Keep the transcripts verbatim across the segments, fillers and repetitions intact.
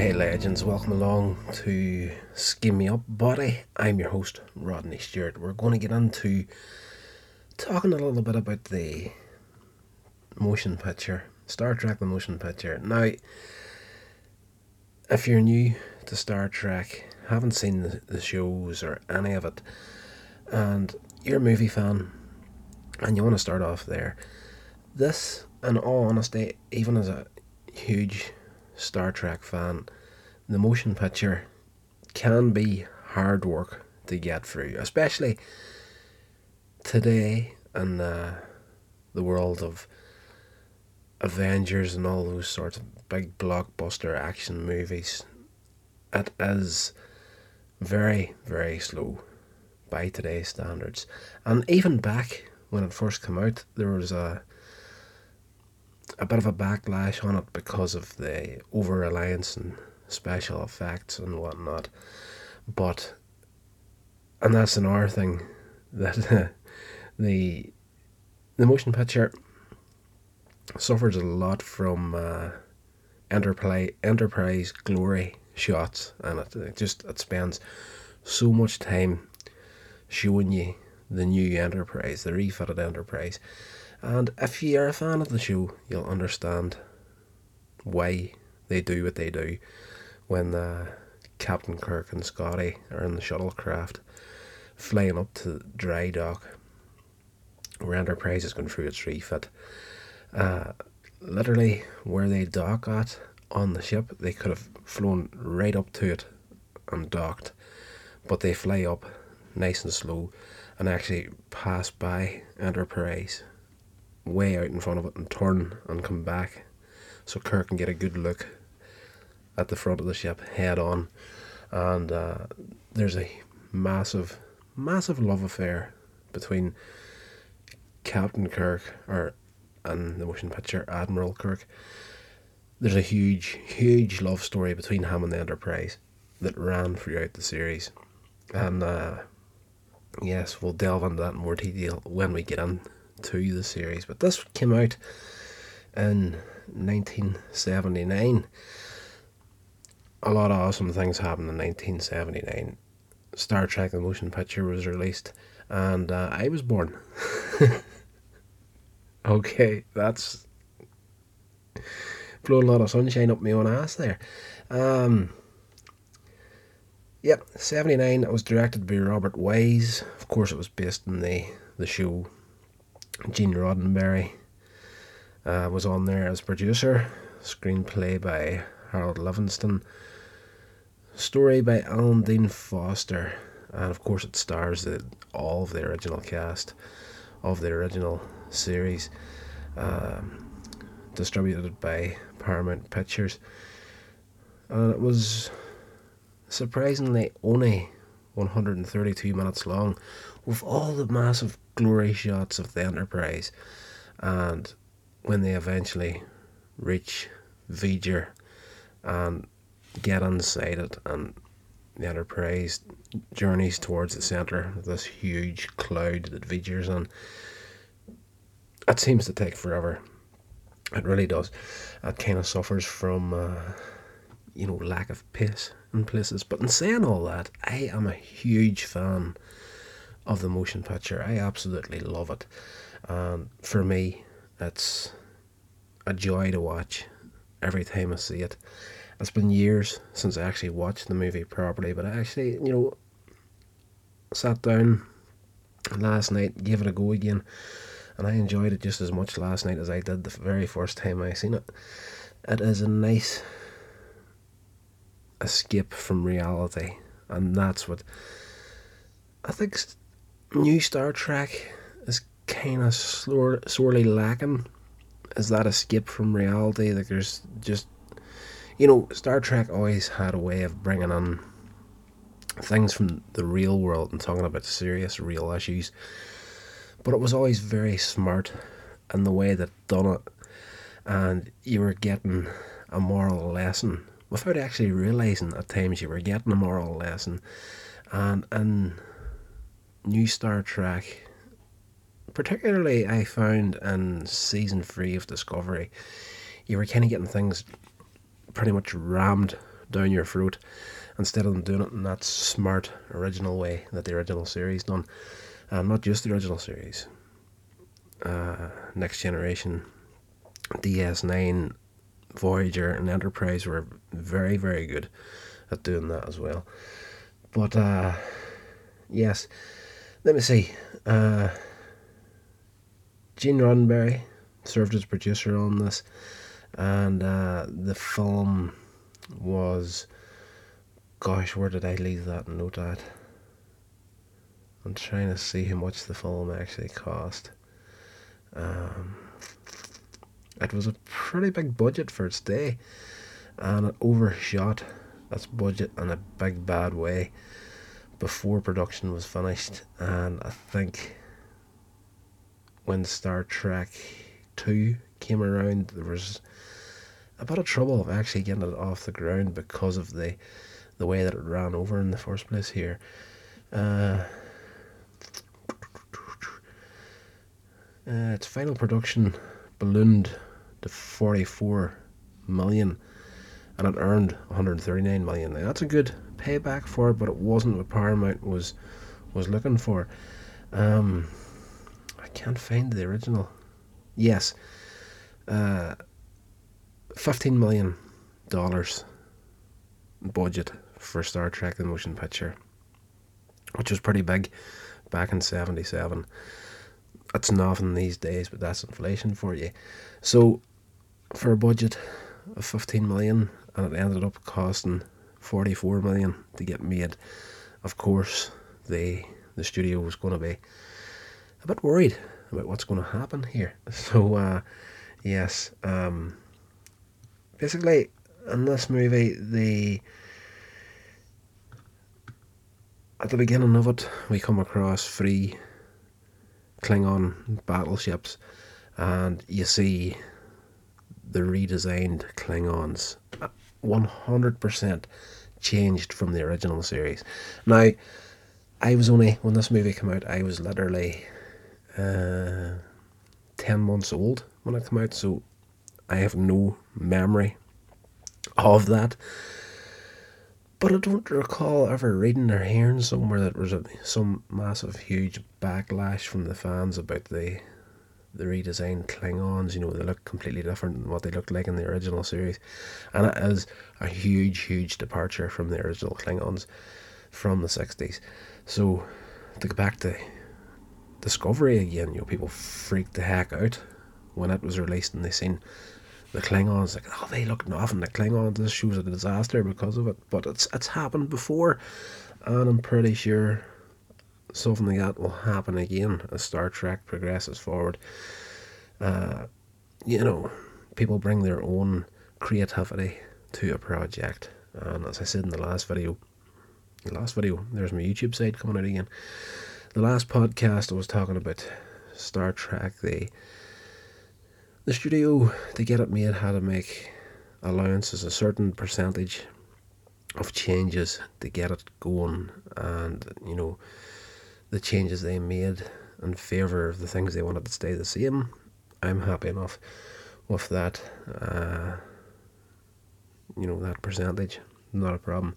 Hey legends, welcome along to Skin Me Up Buddy. I'm your host, Rodney Stewart. We're going to get into talking a little bit about the motion picture, Star Trek the motion picture. Now, if you're new to Star Trek, haven't seen the, the shows or any of it, and you're a movie fan, and you want to start off there, this, in all honesty, even as a huge Star Trek fan, the motion picture can be hard work to get through, especially today in uh, the world of Avengers and all those sorts of big blockbuster action movies. It is very, very slow by today's standards. And even back when it first came out, there was a a bit of a backlash on it because of the over-reliance and special effects and whatnot. But, and that's another thing, that uh, the the motion picture suffers a lot from uh, Enterprise, Enterprise glory shots, and it, it just it spends so much time showing you the new Enterprise, the refitted Enterprise. And if you're a fan of the show, you'll understand why they do what they do when uh, Captain Kirk and Scotty are in the shuttlecraft flying up to dry dock where Enterprise is going through its refit. Uh, literally, where they dock at on the ship, they could have flown right up to it and docked, but they fly up nice and slow and actually pass by Enterprise way out in front of it and turn and come back so Kirk can get a good look at the front of the ship head on. And uh, there's a massive massive love affair between Captain Kirk, or in the motion picture Admiral Kirk. There's a huge huge love story between him and the Enterprise that ran throughout the series, and uh, yes, we'll delve into that in more detail when we get in to the series. But this came out in nineteen seventy-nine. A lot of awesome things happened in nineteen seventy-nine. Star Trek the motion picture was released, and uh, I was born. Okay, that's blowing a lot of sunshine up my own ass there. Um, yep, seventy-nine. It was directed by Robert Wise. Of course, it was based on the the show. Gene Roddenberry uh, was on there as producer. Screenplay by Harold Livingston. Story by Alan Dean Foster. And of course it stars the, all of the original cast of the original series. Um, distributed by Paramount Pictures. And it was surprisingly only one hundred thirty-two minutes long, with all the massive glory shots of the Enterprise. And when they eventually reach V'Ger and get inside it, and the Enterprise journeys towards the centre of this huge cloud that V'Ger's on, it seems to take forever. It really does. It kind of suffers from uh, you know, lack of pace in places. But in saying all that, I am a huge fan of the motion picture. I absolutely love it. And um, for me, it's a joy to watch every time I see it. It's been years since I actually watched the movie properly, but I actually, you know, sat down last night, gave it a go again, and I enjoyed it just as much last night as I did the very first time I seen it. It is a nice escape from reality, and that's what I think new Star Trek is kind of sore, sorely lacking, is that escape from reality. Like, there's just, you know, Star Trek always had a way of bringing in things from the real world and talking about serious real issues, but it was always very smart in the way that done it, and you were getting a moral lesson without actually realising at times you were getting a moral lesson. And in new Star Trek, particularly I found in season three of Discovery, you were kind of getting things pretty much rammed down your throat instead of them doing it in that smart, original way that the original series done. Um, not just the original series. Uh, Next Generation, D S nine, Voyager and Enterprise were very, very good at doing that as well. But, uh, yes, let me see. Uh, Gene Roddenberry served as producer on this, and uh, the film was, gosh, where did I leave that note at? I'm trying to see how much the film actually cost. Um, it was a pretty big budget for its day, and it overshot its budget in a big bad way before production was finished. And I think when Star Trek two came around, there was a bit of trouble of actually getting it off the ground because of the the way that it ran over in the first place here. Uh, Uh, its final production ballooned to forty-four million, and it earned one hundred thirty-nine million. Now, that's a good payback for it, but it wasn't what Paramount was was looking for. Um, I can't find the original. Yes, uh, fifteen million dollars budget for Star Trek the Motion Picture, which was pretty big back in seventy-seven. It's nothing these days, but that's inflation for you. So, for a budget of fifteen million, and it ended up costing forty-four million to get made, of course, the the studio was going to be a bit worried about what's going to happen here. So, uh, yes, um, basically, in this movie, the at the beginning of it, we come across three Klingon battleships, and you see the redesigned Klingons, one hundred percent changed from the original series. Now, I was only, when this movie came out, I was literally uh, ten months old when it came out, so I have no memory of that. But I don't recall ever reading or hearing somewhere that there was a, some massive, huge backlash from the fans about the the redesigned Klingons. You know, they look completely different than what they looked like in the original series. And it is a huge, huge departure from the original Klingons from the sixties. So, to go back to Discovery again, you know, people freaked the heck out when it was released and they seen the Klingons, like, oh, they look nothing. The Klingons, this show's a disaster because of it. But it's it's happened before, and I'm pretty sure something like that will happen again as Star Trek progresses forward. Uh, you know, people bring their own creativity to a project, and as I said in the last video, the last video, there's my YouTube side coming out again. The last podcast I was talking about Star Trek, the The studio, to get it made, had to make allowances, a certain percentage of changes to get it going, and, you know, the changes they made in favour of the things they wanted to stay the same, I'm happy enough with that, uh, you know, that percentage, not a problem.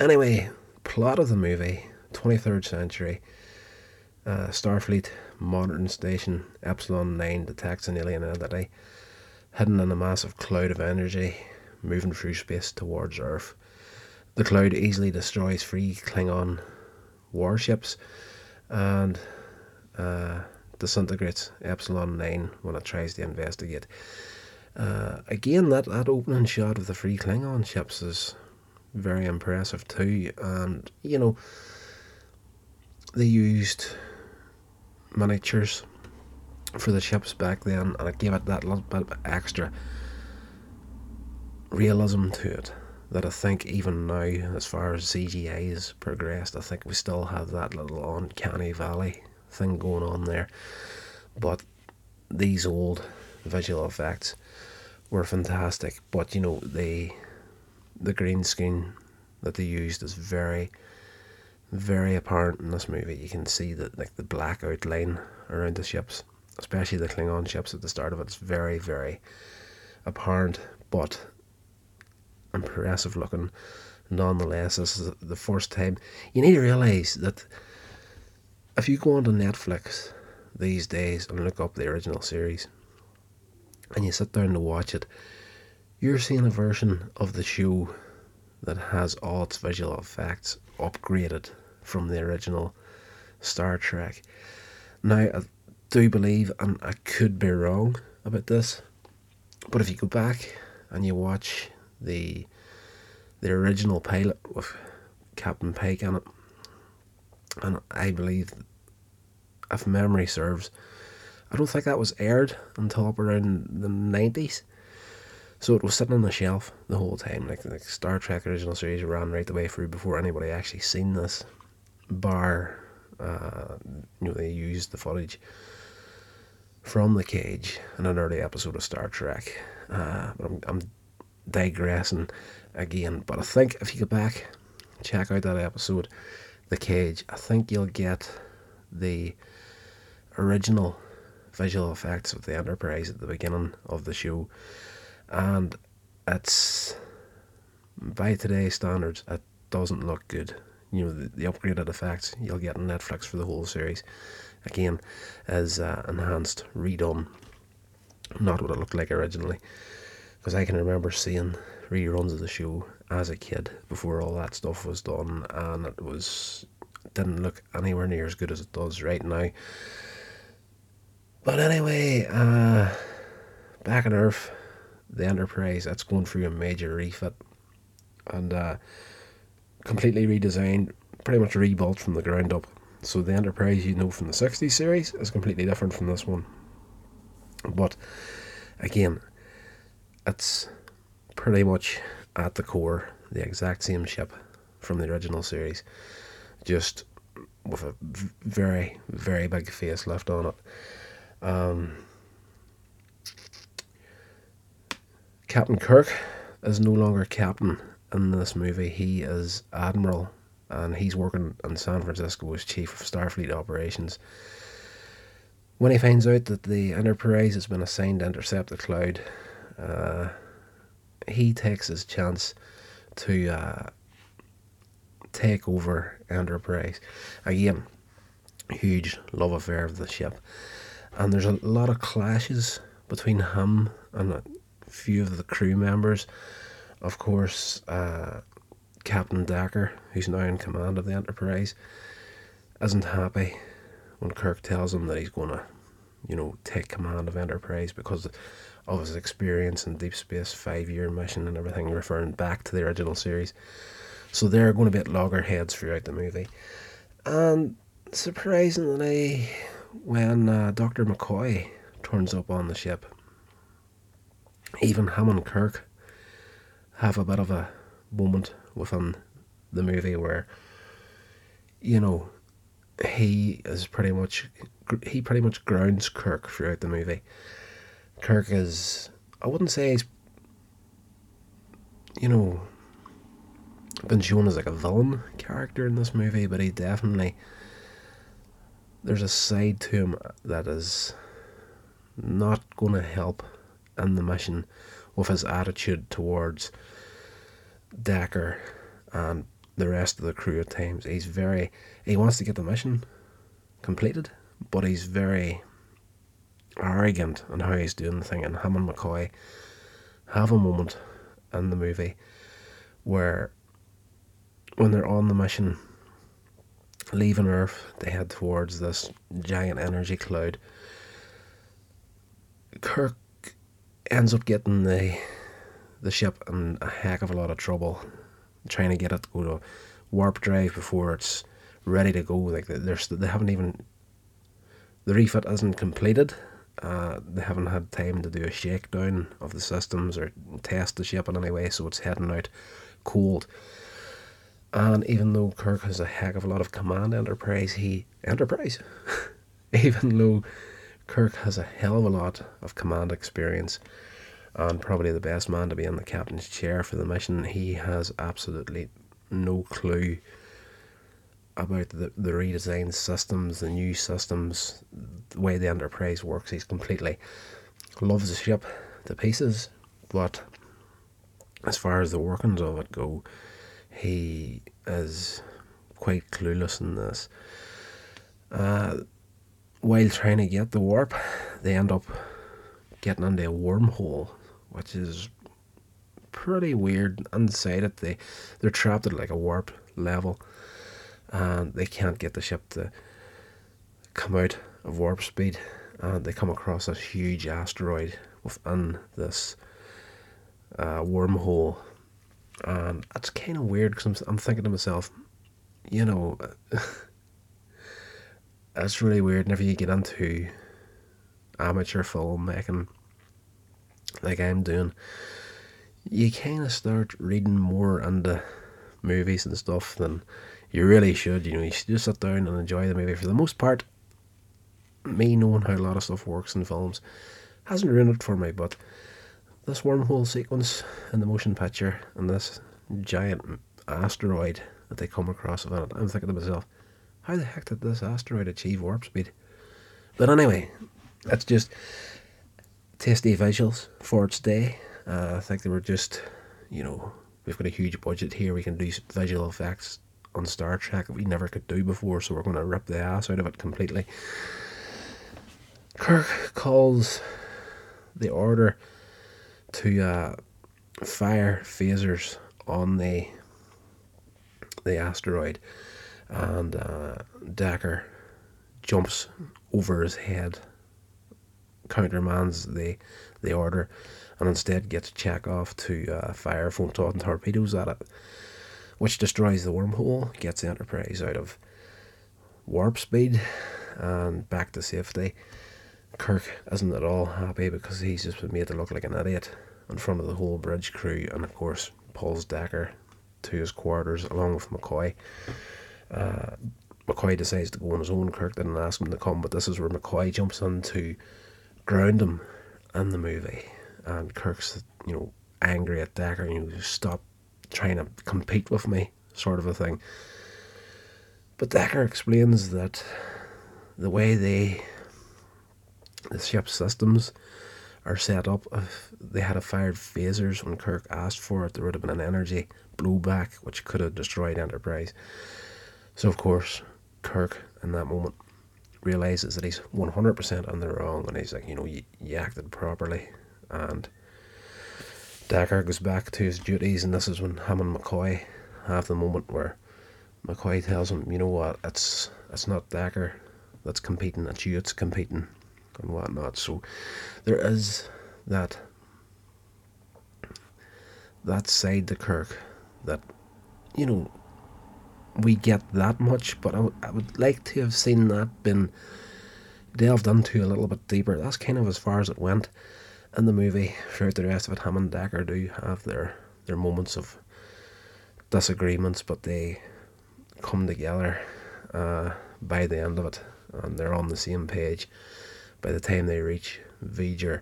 Anyway, plot of the movie, twenty-third century, Uh, Starfleet monitoring station Epsilon nine detects an alien entity hidden in a massive cloud of energy moving through space towards Earth. The cloud easily destroys three Klingon warships and uh, disintegrates Epsilon nine when it tries to investigate. Uh, again, that, that opening shot of the three Klingon ships is very impressive too, and, you know, they used miniatures for the ships back then, and it gave it that little bit of extra realism to it that I think even now, as far as C G I has progressed, I think we still have that little uncanny valley thing going on there. But these old visual effects were fantastic, but, you know, the the green screen that they used is very very apparent in this movie. You can see that, like, the black outline around the ships, especially the Klingon ships at the start of it, it's very, very apparent. But impressive looking nonetheless. This is the first time. You need to realise that if you go onto Netflix these days and look up the original series and you sit down to watch it, you're seeing a version of the show that has all its visual effects upgraded from the original Star Trek. Now, I do believe, and I could be wrong about this, but if you go back and you watch the the original pilot with Captain Pike in it, and I believe, if memory serves, I don't think that was aired until up around the nineties. So it was sitting on the shelf the whole time. Like, the Star Trek original series ran right the way through before anybody actually seen this, bar uh, you know, they used the footage from the cage in an early episode of Star Trek. Uh, but I'm, I'm digressing again. But I think if you go back, check out that episode, The Cage, I think you'll get the original visual effects with the Enterprise at the beginning of the show. And it's, by today's standards, it doesn't look good. You know, the, the upgraded effects you'll get on Netflix for the whole series, again, is uh, enhanced, redone, not what it looked like originally. Because I can remember seeing reruns of the show as a kid before all that stuff was done, and it was didn't look anywhere near as good as it does right now. But anyway, uh, back on Earth, the Enterprise, that's going through a major refit and uh, completely redesigned, pretty much rebuilt from the ground up. So the Enterprise, you know, from the sixties series is completely different from this one. But again, it's pretty much at the core the exact same ship from the original series, just with a very, very big facelift on it. Um, Captain Kirk is no longer captain in this movie. He is admiral, and he's working in San Francisco as chief of Starfleet operations. When he finds out that the Enterprise has been assigned to intercept the Cloud, uh, he takes his chance to uh, take over Enterprise. Again, huge love affair of the ship. And there's a lot of clashes between him and a few of the crew members. Of course, uh, Captain Decker, who's now in command of the Enterprise, isn't happy when Kirk tells him that he's going to, you know, take command of Enterprise because of his experience in Deep Space five-year mission and everything, referring back to the original series. So they're going to be at loggerheads throughout the movie. And surprisingly, when uh, Doctor McCoy turns up on the ship, even him and Kirk have a bit of a moment within the movie where, you know, he is pretty much, he pretty much grounds Kirk throughout the movie. Kirk is, I wouldn't say he's, you know, been shown as like a villain character in this movie, but he definitely, there's a side to him that is not going to help in the mission with his attitude towards Decker and the rest of the crew at times. He's very, he wants to get the mission completed, but he's very arrogant on how he's doing the thing. And him and McCoy have a moment in the movie where, when they're on the mission, leaving Earth, they head towards this giant energy cloud. Kirk ends up getting the the ship in a heck of a lot of trouble, trying to get it to go to warp drive before it's ready to go. Like, they're, they haven't even, the refit isn't completed. Uh, they haven't had time to do a shakedown of the systems or test the ship in any way, so it's heading out cold. And even though Kirk has a heck of a lot of command Enterprise, he... Enterprise? Even though Kirk has a hell of a lot of command experience and probably the best man to be in the captain's chair for the mission, he has absolutely no clue about the, the redesigned systems, the new systems, the way the Enterprise works. He's completely... loves the ship to pieces, but as far as the workings of it go, he is quite clueless in this. Uh, while trying to get the warp, they end up getting into a wormhole, which is pretty weird. Inside it, they, they're trapped at like a warp level, and they can't get the ship to come out of warp speed, and they come across a huge asteroid within this uh, wormhole. And it's kind of weird, because I'm, I'm thinking to myself, you know, it's really weird whenever you get into amateur filmmaking like I'm doing, you kind of start reading more into movies and stuff than you really should. You know, you should just sit down and enjoy the movie. For the most part, me knowing how a lot of stuff works in films hasn't ruined it for me, but this wormhole sequence in the motion picture and this giant asteroid that they come across, of it, I'm thinking to myself, how the heck did this asteroid achieve warp speed? But anyway, it's just tasty visuals for its day. Uh, I think they were just, you know, we've got a huge budget here, we can do visual effects on Star Trek that we never could do before, so we're going to rip the ass out of it completely. Kirk calls the order to uh, fire phasers on the the asteroid, and uh, Decker jumps over his head, countermands the the order, and instead gets Chekhov to uh, fire photon torpedoes at it, which destroys the wormhole, gets the Enterprise out of warp speed and back to safety. Kirk isn't at all happy, because he's just been made to look like an idiot in front of the whole bridge crew, and of course pulls Decker to his quarters along with McCoy. Uh, McCoy decides to go on his own. Kirk didn't ask him to come, but this is where McCoy jumps in to ground him in the movie. And Kirk's, you know, angry at Decker, you know, stop trying to compete with me, sort of a thing. But Decker explains that the way they, the ship's systems are set up, if they had fired phasers when Kirk asked for it, there would have been an energy blowback which could have destroyed Enterprise. So of course Kirk in that moment realises that he's one hundred percent in the wrong, and he's like, you know, you, you acted properly. And Decker goes back to his duties, and this is when him and McCoy have the moment where McCoy tells him, you know what, it's it's not Decker that's competing, it's you that's competing and whatnot. So there is that that side to Kirk that, you know, we get that much, but I, w- I would like to have seen that been delved into a little bit deeper. That's kind of as far as it went in the movie. Throughout the rest of it, him and Decker do have their, their moments of disagreements, but they come together uh, by the end of it, and they're on the same page by the time they reach V'Ger.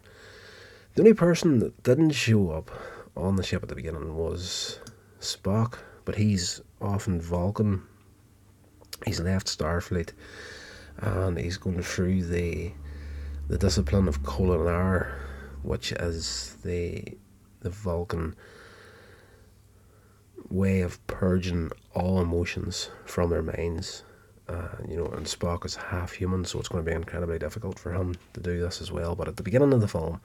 The only person that didn't show up on the ship at the beginning was Spock, but he's off in Vulcan. He's left Starfleet, and he's going through the the discipline of Kolinahr, which is the the Vulcan way of purging all emotions from their minds. Uh, you know, and Spock is half human, so it's going to be incredibly difficult for him to do this as well. But at the beginning of the film,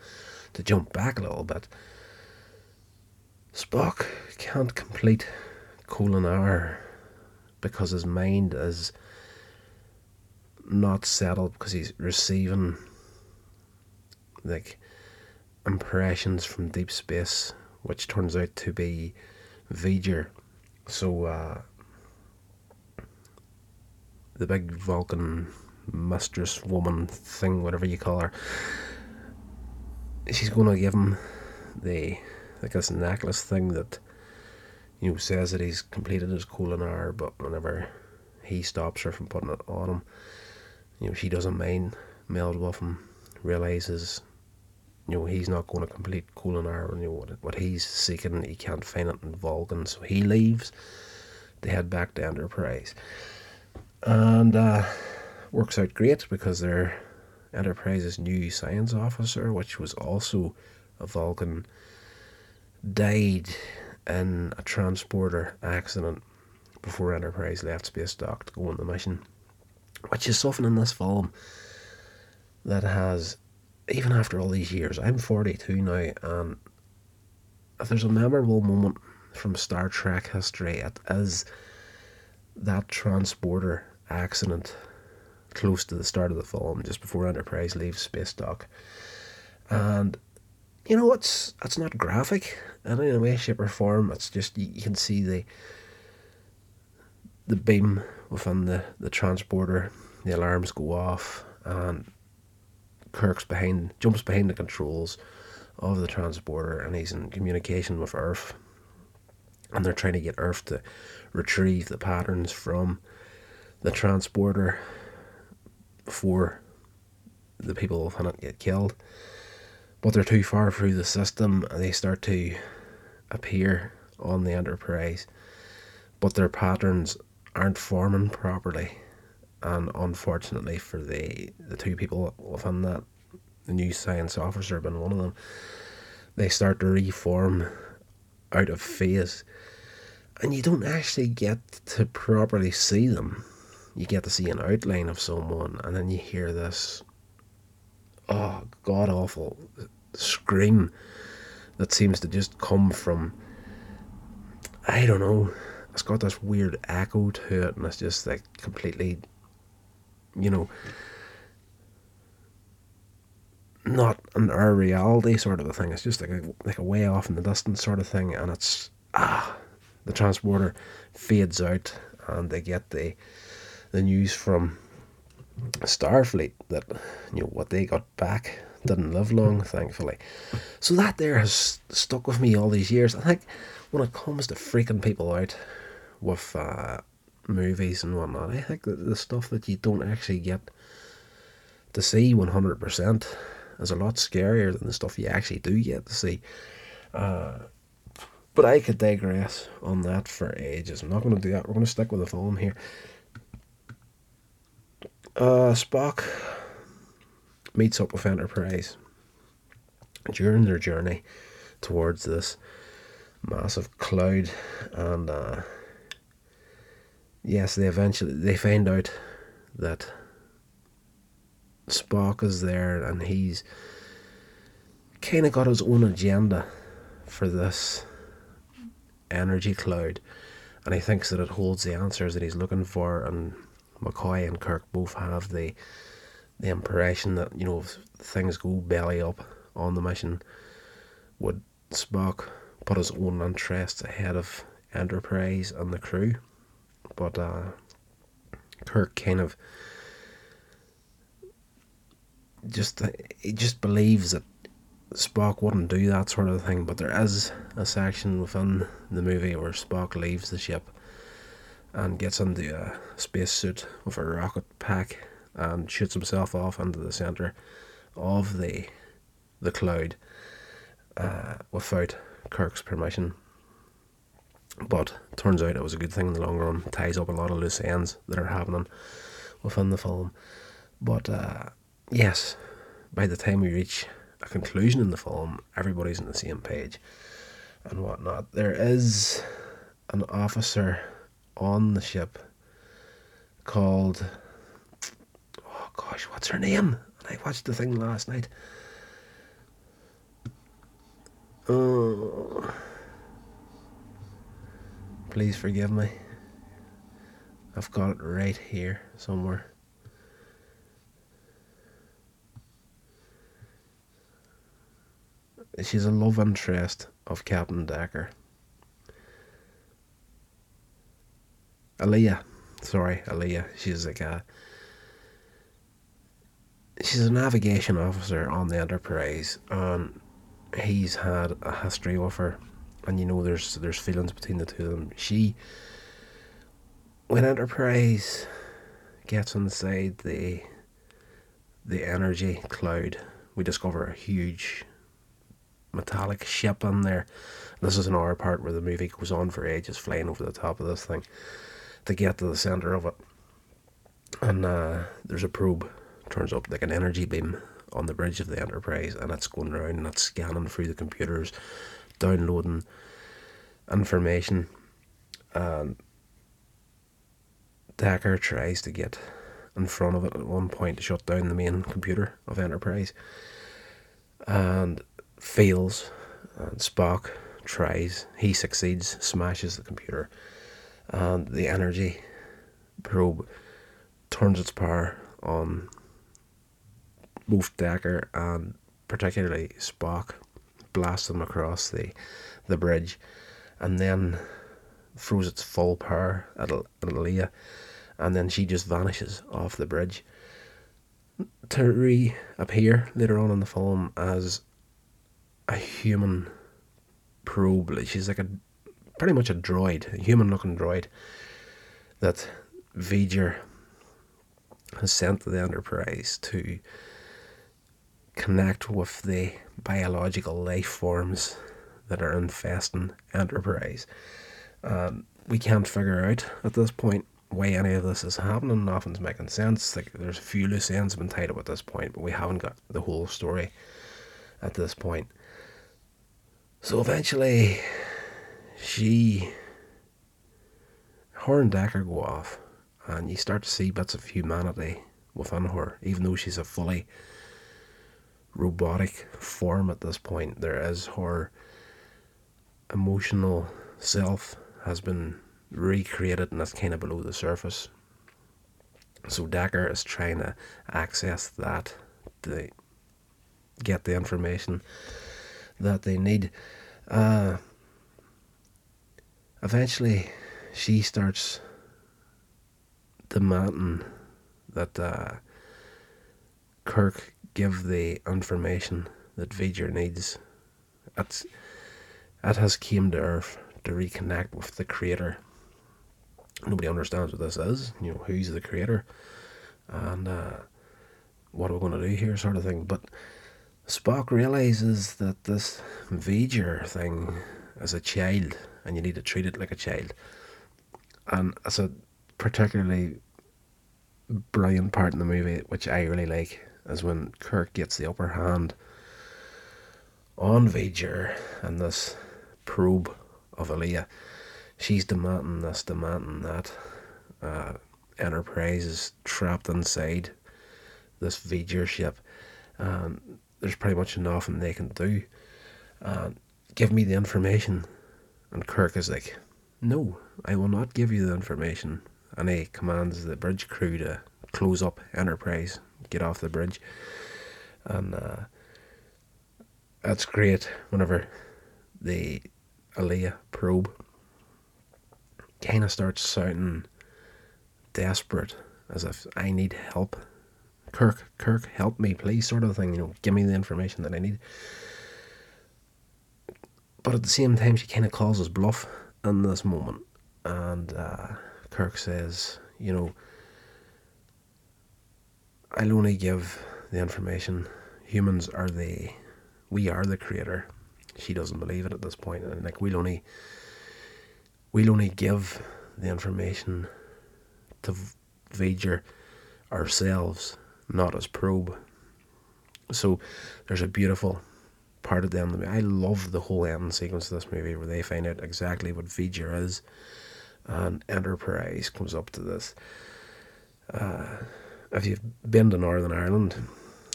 to jump back a little bit, Spock can't complete Kolinahr because his mind is not settled, because he's receiving like impressions from deep space, which turns out to be V'Ger. So uh, the big Vulcan mistress woman thing, whatever you call her, she's going to give him the like this necklace thing that, you know, says that he's completed his Kolinahr, but whenever he stops her from putting it on him, you know, she doesn't mind, meld with him, realises, you know, he's not going to complete Kolinahr, you know, what, what he's seeking, he can't find it in Vulcan, so he leaves to head back to Enterprise. And uh, works out great, because their Enterprise's new science officer, which was also a Vulcan, died in a transporter accident before Enterprise left space dock to go on the mission, which is something in this film that has, even after all these years, I'm forty-two now, and if there's a memorable moment from Star Trek history, it is that transporter accident close to the start of the film, just before Enterprise leaves space dock. And you know, it's it's not graphic in any way, shape or form. It's just you, you can see the the beam within the, the transporter, the alarms go off, and Kirk's behind jumps behind the controls of the transporter, and he's in communication with Earth, and they're trying to get Earth to retrieve the patterns from the transporter before the people within it get killed. But they're too far through the system, and they start to appear on the Enterprise, but their patterns aren't forming properly, and unfortunately for the the two people within that, the new science officer being one of them, they start to reform out of phase, and you don't actually get to properly see them. You get to see an outline of someone, and then you hear this oh god awful scream that seems to just come from, I don't know, it's got this weird echo to it, and it's just like completely, you know, not in our reality sort of a thing. It's just like a, like a way off in the distance sort of thing, and it's ah the transporter fades out, and they get the the news from Starfleet that, you know, what they got back didn't live long, thankfully. So that there has stuck with me all these years. I think when it comes to freaking people out with uh, movies and whatnot, I think that the stuff that you don't actually get to see one hundred percent is a lot scarier than the stuff you actually do get to see. Uh, but I could digress on that for ages. I'm not going to do that. We're going to stick with the film here. Uh, Spock meets up with Enterprise during their journey towards this massive cloud, and uh, yes, they eventually they find out that Spock is there, and he's kind of got his own agenda for this energy cloud, and he thinks that it holds the answers that he's looking for. And McCoy and Kirk both have the the impression that, you know, if things go belly up on the mission, would Spock put his own interests ahead of Enterprise and the crew? But uh, Kirk kind of just he just believes that Spock wouldn't do that sort of thing. But there is a section within the movie where Spock leaves the ship and gets into a spacesuit with a rocket pack and shoots himself off into the centre of the the cloud uh, without Kirk's permission. But turns out it was a good thing in the long run. Ties up a lot of loose ends that are happening within the film. But uh, yes, by the time we reach a conclusion in the film, everybody's on the same page and whatnot. There is an officer on the ship called, oh gosh, what's her name? I watched the thing last night. Oh, please forgive me. I've got it right here somewhere. She's a love interest of Captain Decker. Aaliyah, sorry, Aaliyah. She's like a, she's a navigation officer on the Enterprise, and he's had a history with her, and you know there's there's feelings between the two of them. She, when Enterprise gets inside the the energy cloud, we discover a huge metallic ship in there. This is an hour part where the movie goes on for ages, flying over the top of this thing to get to the centre of it. And uh, there's a probe, turns up like an energy beam on the bridge of the Enterprise, and it's going around and it's scanning through the computers, downloading information, and Decker tries to get in front of it at one point to shut down the main computer of Enterprise, and fails, and Spock tries, he succeeds, smashes the computer, and the energy probe turns its power on both Decker and particularly Spock, blasts them across the, the bridge, and then throws its full power at, at Leia, and then she just vanishes off the bridge to reappear later on in the film as a human probe. She's like a pretty much a droid, a human looking droid that V'Ger has sent to the Enterprise to connect with the biological life forms that are infesting Enterprise. Um, we can't figure out at this point why any of this is happening. Nothing's making sense. Like, there's a few loose ends been tied up at this point, but we haven't got the whole story at this point. So eventually, she, her and Decker go off, and you start to see bits of humanity within her, even though she's a fully robotic form at this point. There is her emotional self has been recreated, and that's kind of below the surface. So Decker is trying to access that to get the information that they need. Uh, eventually she starts demanding that uh, Kirk give the information that V'Ger needs. It's, it has came to Earth to reconnect with the creator. Nobody understands what this is, you know, who's the creator, and uh, what are we going to do here, sort of thing. But Spock realises that this V'Ger thing is a child, and you need to treat it like a child. And it's a particularly brilliant part in the movie, which I really like, is when Kirk gets the upper hand on V'Ger and this probe of Leia. She's demanding this, demanding that. Uh, Enterprise is trapped inside this V'Ger ship. Um, there's pretty much nothing they can do. Uh, give me the information. And Kirk is like, no, I will not give you the information. And he commands the bridge crew to close up Enterprise, get off the bridge. And uh, that's great whenever the Leia probe kind of starts sounding desperate, as if I need help. Kirk, Kirk, help me, please, sort of thing. You know, give me the information that I need. But at the same time, she kind of calls his bluff in this moment. And uh, Kirk says, you know, I'll only give the information. Humans are the, we are the creator. She doesn't believe it at this point. And like, we'll only, we'll only give the information to V'Ger ourselves, not as probe. So there's a beautiful part of the end of the movie. I love the whole end sequence of this movie where they find out exactly what V'Ger is, and Enterprise comes up to this. Uh, if you've been to Northern Ireland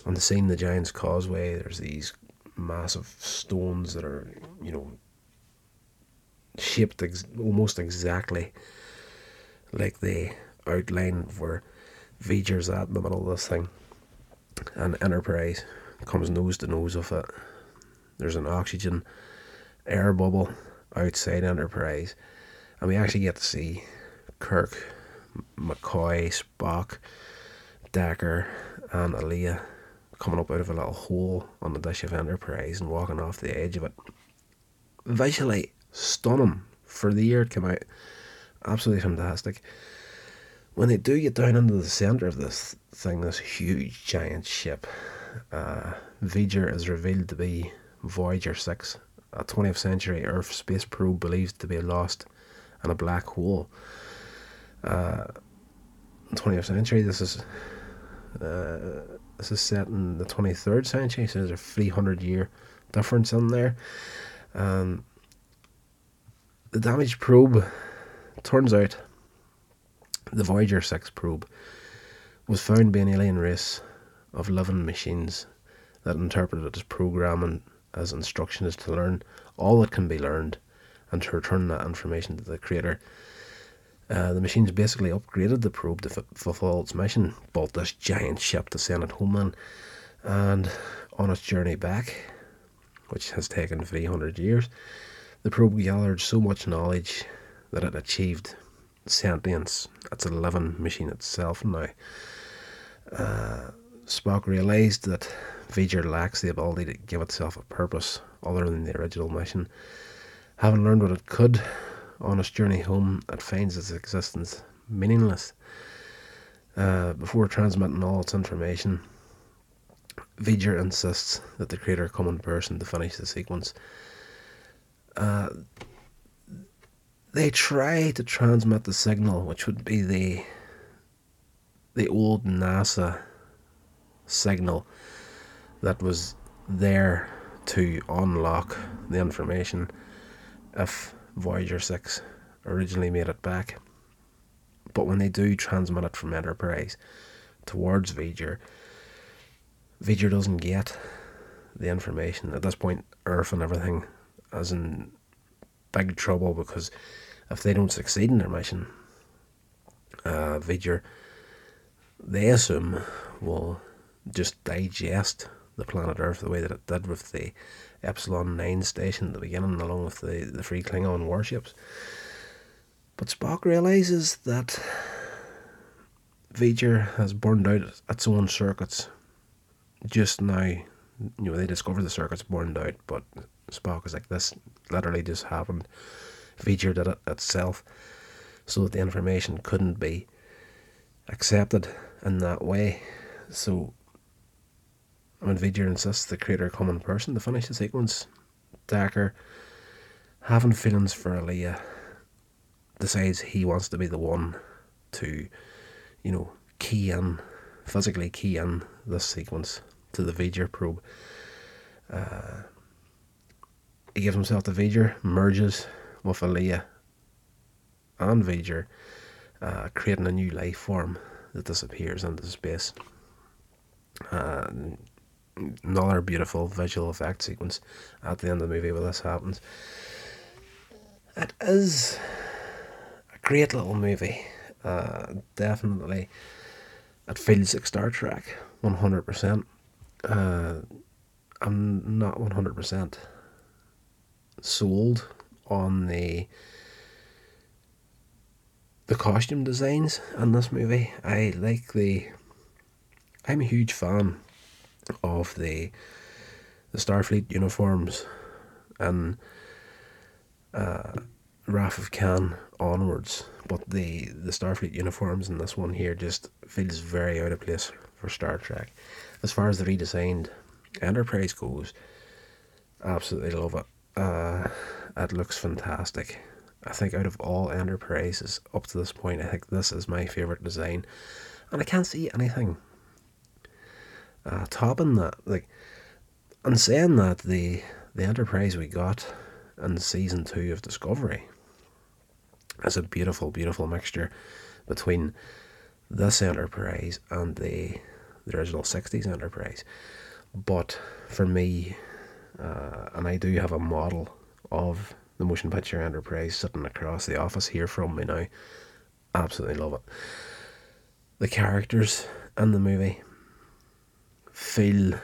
and seen the Giant's Causeway, there's these massive stones that are, you know, shaped ex- almost exactly like the outline where V'Ger's at in the middle of this thing, and Enterprise comes nose to nose with it. There's an oxygen air bubble outside Enterprise, and we actually get to see Kirk, McCoy, Spock, Decker and Leia coming up out of a little hole on the dish of Enterprise and walking off the edge of it. Visually stunning for the year it came out. Absolutely fantastic. When they do get down into the centre of this thing, this huge giant ship, uh, V'Ger is revealed to be Voyager six, a twentieth century Earth space probe believed to be lost in a black hole. Uh, twentieth century, this is uh, this is set in the twenty-third century, so there's a three hundred year difference in there. Um, the damaged probe, turns out, the Voyager six probe was found by an alien race of living machines that interpreted it as programming, as instruction is to learn all that can be learned and to return that information to the creator. Uh, the machines basically upgraded the probe to f- fulfill its mission, bought this giant ship to send it home in, and on its journey back, which has taken three hundred years, the probe gathered so much knowledge that it achieved sentience. It's a living machine itself now. Uh, Spock realised that V'Ger lacks the ability to give itself a purpose other than the original mission. Having learned what it could on its journey home, it finds its existence meaningless. Uh, before transmitting all its information, V'Ger insists that the creator come in person to finish the sequence. Uh, they try to transmit the signal, which would be the the old NASA signal that was there to unlock the information if Voyager six originally made it back. But when they do transmit it from Enterprise towards V'Ger, V'Ger doesn't get the information. At this point, Earth and everything is in big trouble, because if they don't succeed in their mission, uh, V'Ger, they assume, will just digest the planet Earth the way that it did with the Epsilon nine station at the beginning, along with the, the free Klingon warships. But Spock realises that V'Ger has burned out its own circuits. Just now, you know, they discover the circuit's burned out, but Spock is like, this literally just happened. V'Ger did it itself, so that the information couldn't be accepted in that way. So, when V'Ger insists the creator come in person to finish the sequence, Decker, having feelings for Aaliyah, decides he wants to be the one to, you know, key in, physically key in this sequence to the V'Ger probe. Uh, he gives himself to V'Ger, merges with Aaliyah and V'Ger, uh, creating a new life form that disappears into space. Uh, another beautiful visual effect sequence at the end of the movie where this happens. It is a great little movie. Uh, definitely, it feels like Star Trek, one hundred percent. Uh, I'm not one hundred percent sold on the the costume designs in this movie. I like the... I'm a huge fan of the the Starfleet uniforms and uh, Wrath of Khan onwards, but the, the Starfleet uniforms in this one here just feels very out of place for Star Trek. As far as the redesigned Enterprise goes, absolutely love it. Uh, it looks fantastic. I think out of all Enterprises up to this point, I think this is my favourite design, and I can't see anything Uh, topping that. Like, and saying that, the the Enterprise we got in season two of Discovery is a beautiful, beautiful mixture between this Enterprise and the, the original sixties Enterprise. But for me, uh, and I do have a model of the motion picture Enterprise sitting across the office here from me now, absolutely love it. The characters in the movie feel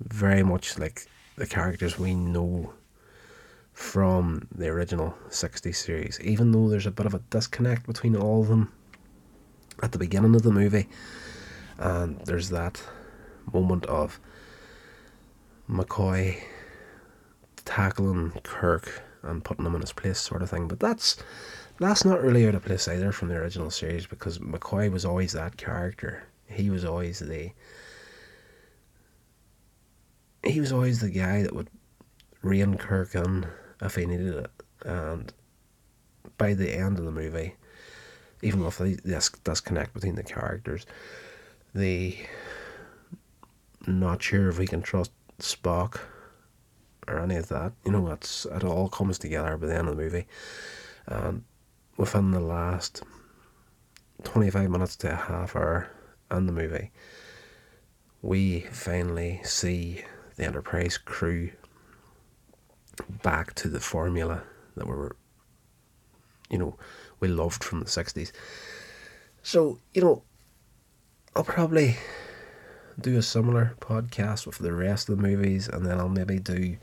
very much like the characters we know from the original sixties series, even though there's a bit of a disconnect between all of them at the beginning of the movie. And there's that moment of McCoy tackling Kirk and putting him in his place, sort of thing, but that's that's not really out of place either from the original series, because McCoy was always that character. He was always the He was always the guy that would rein Kirk in if he needed it. And by the end of the movie, even with this disconnect between the characters, the not sure if we can trust Spock or any of that. You know, it's, it all comes together by the end of the movie. And within the last twenty-five minutes to a half hour in the movie, we finally see the Enterprise crew back to the formula that we were, you know, we loved from the sixties. So, you know, I'll probably do a similar podcast with the rest of the movies, and then I'll maybe do,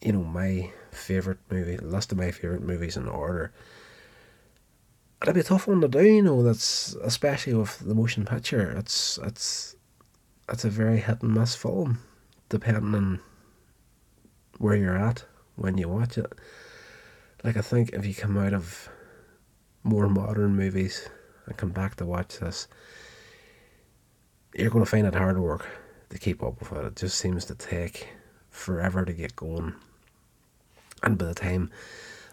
you know, my favourite movie, list of my favourite movies in order. It'll be a tough one to do, you know, that's, especially with the motion picture. It's, it's, it's a very hit and miss film, depending on where you're at when you watch it. Like, I think if you come out of more modern movies and come back to watch this, you're going to find it hard work to keep up with it. It just seems to take forever to get going. And by the time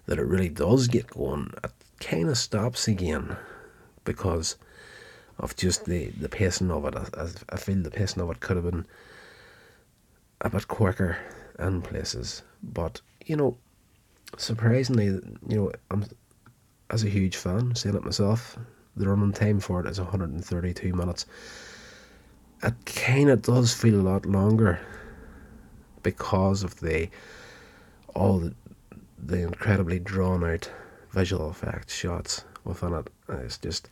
that it really does get going, it kind of stops again because of just the, the pacing of it. I, I feel the pacing of it could have been a bit quicker in places. But, you know, surprisingly, you know, I'm, as a huge fan, saying it myself, the running time for it is one hundred thirty-two minutes. It kind of does feel a lot longer because of the all the, the incredibly drawn out visual effects shots within it. It's just,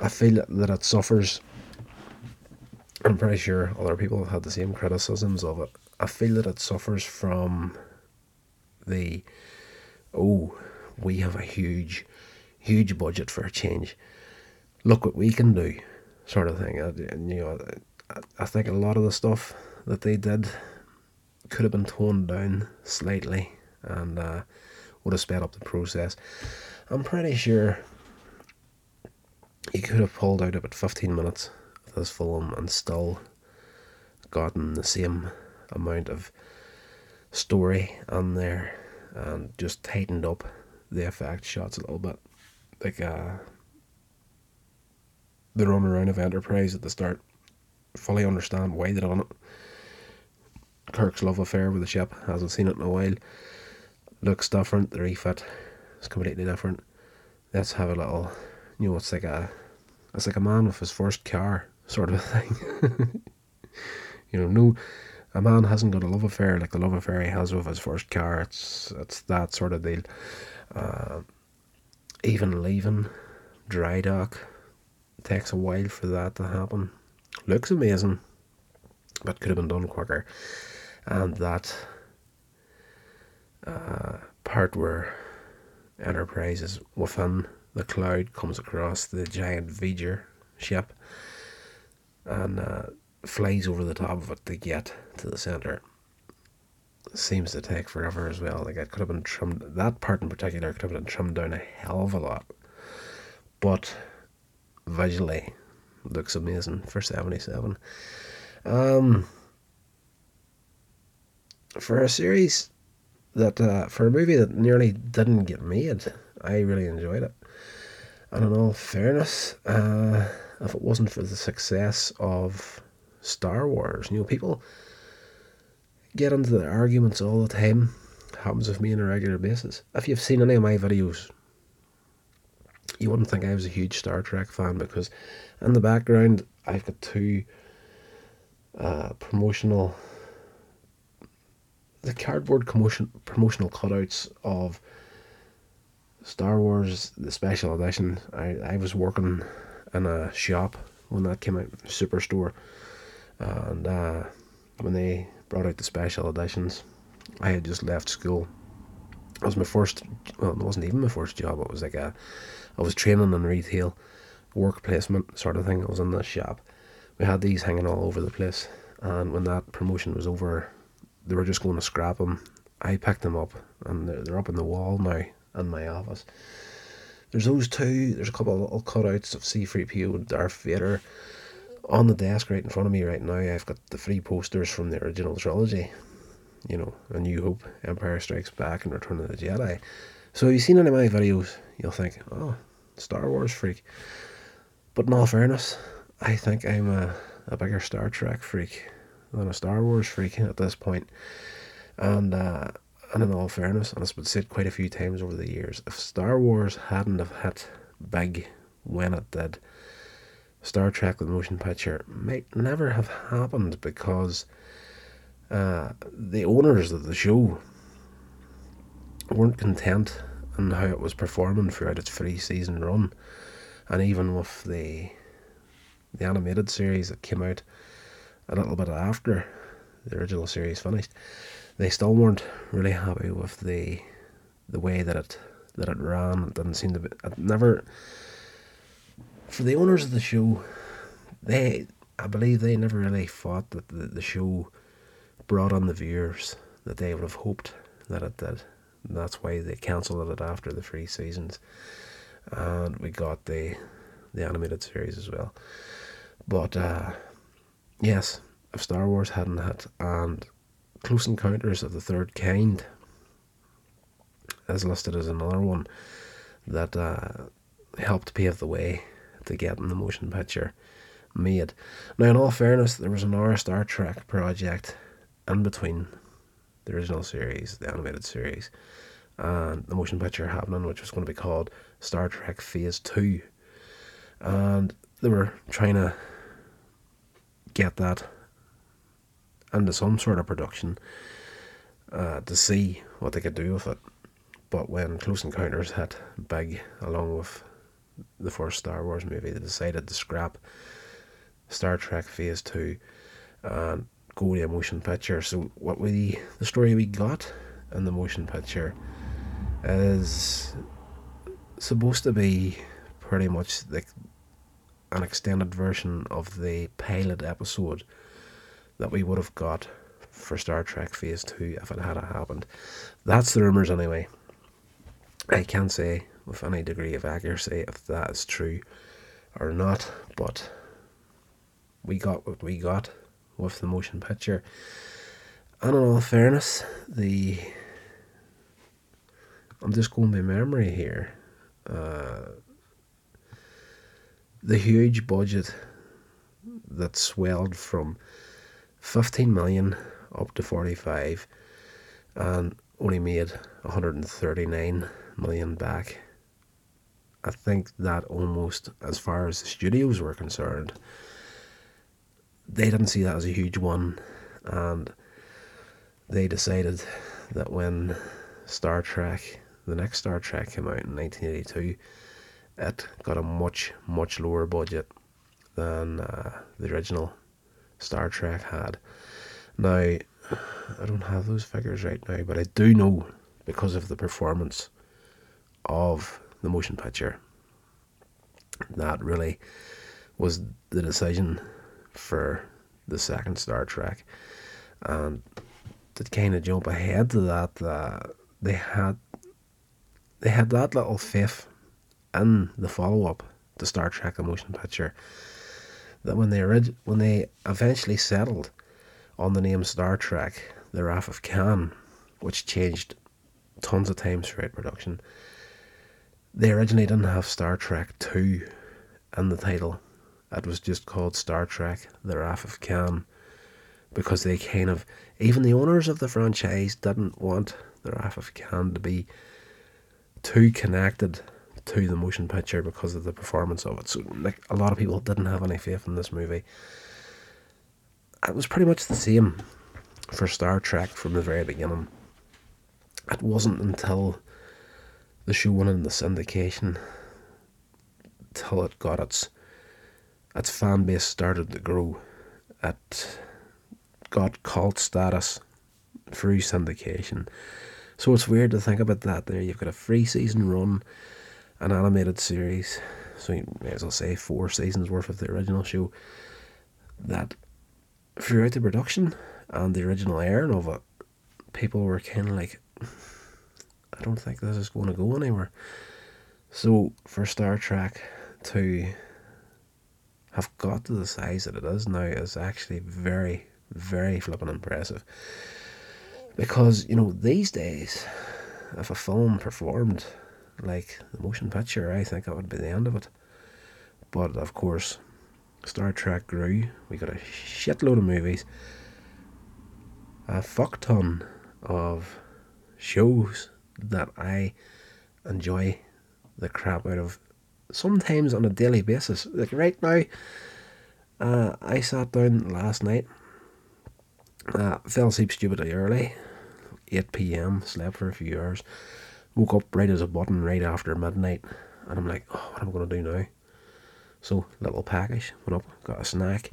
I feel that it suffers. I'm pretty sure other people have had the same criticisms of it. I feel that it suffers from the, oh, we have a huge, huge budget for a change, look what we can do, sort of thing. And, you know, I think a lot of the stuff that they did could have been toned down slightly and uh, would have sped up the process. I'm pretty sure you could have pulled out about fifteen minutes of this film and still gotten the same amount of story on there, and just tightened up the effect shots a little bit. Like uh, the run around of Enterprise at the start, fully understand why they done it. Kirk's love affair with the ship, hasn't seen it in a while, looks different. The refit is completely different. Let's have a little, you know, it's like a, it's like a man with his first car, sort of a thing. You know, no, a man hasn't got a love affair like the love affair he has with his first car. It's, it's that sort of deal. Uh, even leaving dry dock takes a while for that to happen. Looks amazing, but could have been done quicker. And that uh, part where Enterprise is within the cloud, comes across the giant V'Ger ship, and uh, flies over the top of it to get to the centre, seems to take forever as well. Like, it could have been trimmed, that part in particular could have been trimmed down a hell of a lot, but visually looks amazing for seventy-seven. Um, for a series that uh, for a movie that nearly didn't get made, I really enjoyed it. And in all fairness, uh, if it wasn't for the success of Star Wars, you know, people get into the arguments all the time, happens with me on a regular basis. If you've seen any of my videos, you wouldn't think I was a huge Star Trek fan, because in the background I've got two uh, promotional, the cardboard commotion, promotional cutouts of Star Wars, the special edition. I, I was working in a shop when that came out, Superstore, and uh, when they brought out the special editions, I had just left school. It was my first, well, it wasn't even my first job, it was like a, I was training in retail, work placement sort of thing. I was in this shop. We had these hanging all over the place, and when that promotion was over, they were just going to scrap them. I picked them up, and they're, they're up on the wall now in my office. There's those two, there's a couple of little cutouts of C three P O and Darth Vader. On the desk right in front of me right now, I've got the three posters from the original trilogy. You know, A New Hope, Empire Strikes Back, and Return of the Jedi. So if you've seen any of my videos, you'll think, oh, Star Wars freak. But in all fairness, I think I'm a, a bigger Star Trek freak than a Star Wars freak at this point. And uh, and in all fairness, and it's been said quite a few times over the years, if Star Wars hadn't have hit big when it did, Star Trek the motion picture might never have happened, because uh, the owners of the show weren't content in how it was performing throughout its three season run. And even with the the animated series that came out a little bit after the original series finished, they still weren't really happy with the the way that it that it ran. It didn't seem to be, it never, for the owners of the show, they, I believe they never really thought that the, the show brought on the viewers that they would have hoped that it did. And that's why they cancelled it after the three seasons. And we got the the animated series as well. But uh, yes, if Star Wars hadn't hit, and Close Encounters of the Third Kind is listed as another one that uh, helped pave the way to getting the motion picture made. Now, in all fairness, there was another Star Trek project in between the original series, the animated series, and the motion picture happening, which was going to be called Star Trek Phase two. And they were trying to get that into some sort of production uh, to see what they could do with it. But when Close Encounters hit big, along with the first Star Wars movie, they decided to scrap Star Trek Phase two and go to a motion picture. So what we, the story we got in the motion picture is supposed to be pretty much the, an extended version of the pilot episode that we would have got for Star Trek Phase two if it had happened. That's the rumours anyway. I can't say with any degree of accuracy if that is true or not, but we got what we got with the motion picture. And in all fairness, the I'm just going by memory here. Uh, the huge budget that swelled from fifteen million up to forty-five and only made one hundred thirty-nine million back. I think that almost, as far as the studios were concerned, they didn't see that as a huge one, and they decided that when Star Trek, the next Star Trek, came out in nineteen eighty-two, it got a much, much lower budget than uh, the original Star Trek had. Now, I don't have those figures right now, but I do know, because of the performance of the motion picture, that really was the decision for the second Star Trek. And to kind of jump ahead to that, uh, they had they had that little faith in the follow-up to Star Trek the motion picture, that when they orig- when they eventually settled on the name Star Trek The Wrath of Khan, which changed tons of times throughout production, they originally didn't have Star Trek two in the title. It was just called Star Trek The Wrath of Khan, because they kind of, even the owners of the franchise didn't want The Wrath of Khan to be too connected to the motion picture because of the performance of it. So like, a lot of people didn't have any faith in this movie. It was pretty much the same for Star Trek from the very beginning. It wasn't until the show went into syndication till it got its its fan base started to grow. It got cult status through syndication. So it's weird to think about that there. You've got a three season run, an animated series, so you may as well say four seasons worth of the original show, that throughout the production and the original airing of it, people were kind of like, I don't think this is going to go anywhere. So for Star Trek to have got to the size that it is now is actually very, very flipping impressive. Because, you know, these days, if a film performed like the motion picture, I think that would be the end of it. But of course, Star Trek grew. We got a shitload of movies. a fuck ton of shows that I enjoy the crap out of, sometimes on a daily basis. Like right now, uh, I sat down last night, uh, fell asleep stupidly early, eight p.m, slept for a few hours, woke up right as a button right after midnight, and I'm like, oh, what am I going to do now? So, little package, went up, got a snack,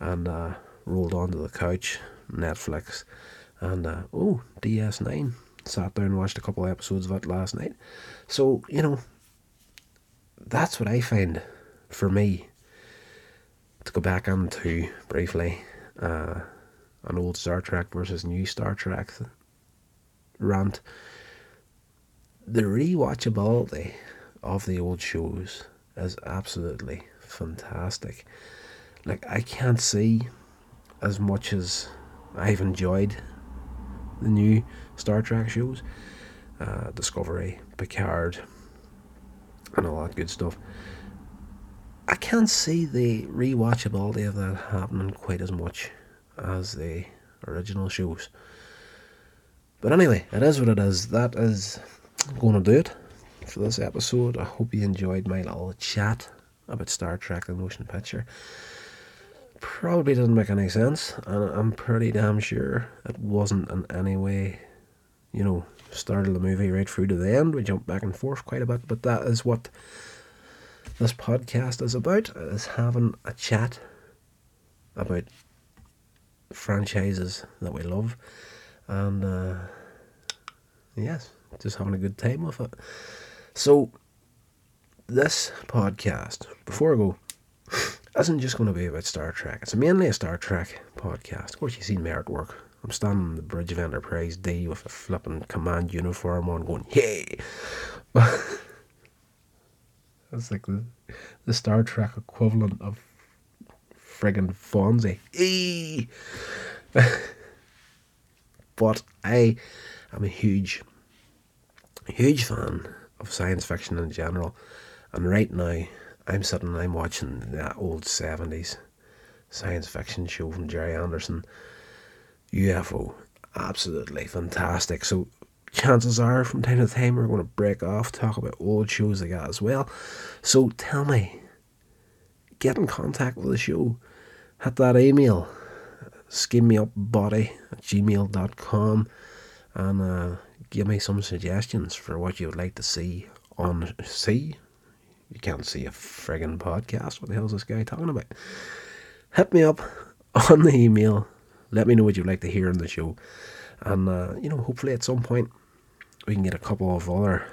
and uh, rolled onto the couch, Netflix, and uh, oh, D S nine. Sat down and watched a couple of episodes of it last night. So, you know, that's what I find for me to go back into briefly uh, an old Star Trek versus new Star Trek rant. The rewatchability of the old shows is absolutely fantastic. Like, I can't see as much as I've enjoyed the new Star Trek shows, uh, Discovery, Picard, and all that good stuff. I can't see the rewatchability of that happening quite as much as the original shows. But anyway, it is what it is. That is going to do it for this episode. I hope you enjoyed my little chat about Star Trek: The Motion Picture. Probably doesn't make any sense, and I'm pretty damn sure it wasn't in any way, you know, start of the movie right through to the end. We jump back and forth quite a bit, but that is what this podcast is about, is having a chat about franchises that we love, and uh, yes, just having a good time with it. So this podcast, before I go, isn't just going to be about Star Trek. It's mainly a Star Trek podcast. Of course, you've seen my artwork. I'm standing on the bridge of Enterprise D with a flipping command uniform on, going, "Hey!" That's like the, the Star Trek equivalent of friggin' Fonzie. Hey! But I am a huge, huge fan of science fiction in general. And right now, I'm sitting and I'm watching that old seventies science fiction show from Gerry Anderson, U F O. Absolutely fantastic. So chances are from time to time we're going to break off, talk about old shows they got as well. So tell me, get in contact with the show, hit that email, skin me up body at gmail dot com, and uh, give me some suggestions for what you would like to see on see you can't see a friggin' podcast. What the hell is this guy talking about? Hit me up on the email. Let me know what you'd like to hear on the show. And, uh, you know, hopefully at some point we can get a couple of other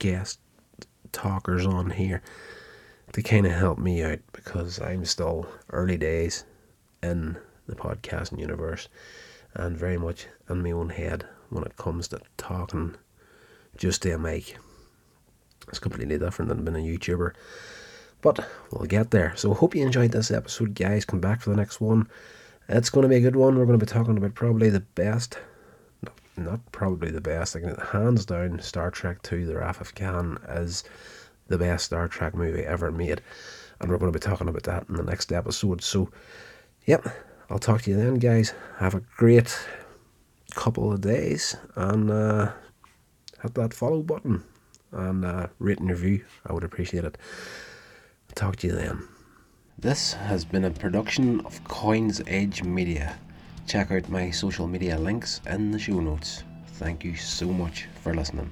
guest talkers on here to kind of help me out, because I'm still early days in the podcasting universe and very much in my own head when it comes to talking just to a mic. It's completely different than being a YouTuber. But we'll get there. So hope you enjoyed this episode, guys. Come back for the next one. It's going to be a good one. We're going to be talking about probably the best. No, not probably the best. I mean, hands down, Star Trek two, The Wrath of Khan is the best Star Trek movie ever made. And we're going to be talking about that in the next episode. So, yep. I'll talk to you then, guys. Have a great couple of days. And uh, hit that follow button. And uh, rate and review, I would appreciate it. Talk to you then. This has been a production of Coins Edge Media. Check out my social media links in the show notes. Thank you so much for listening.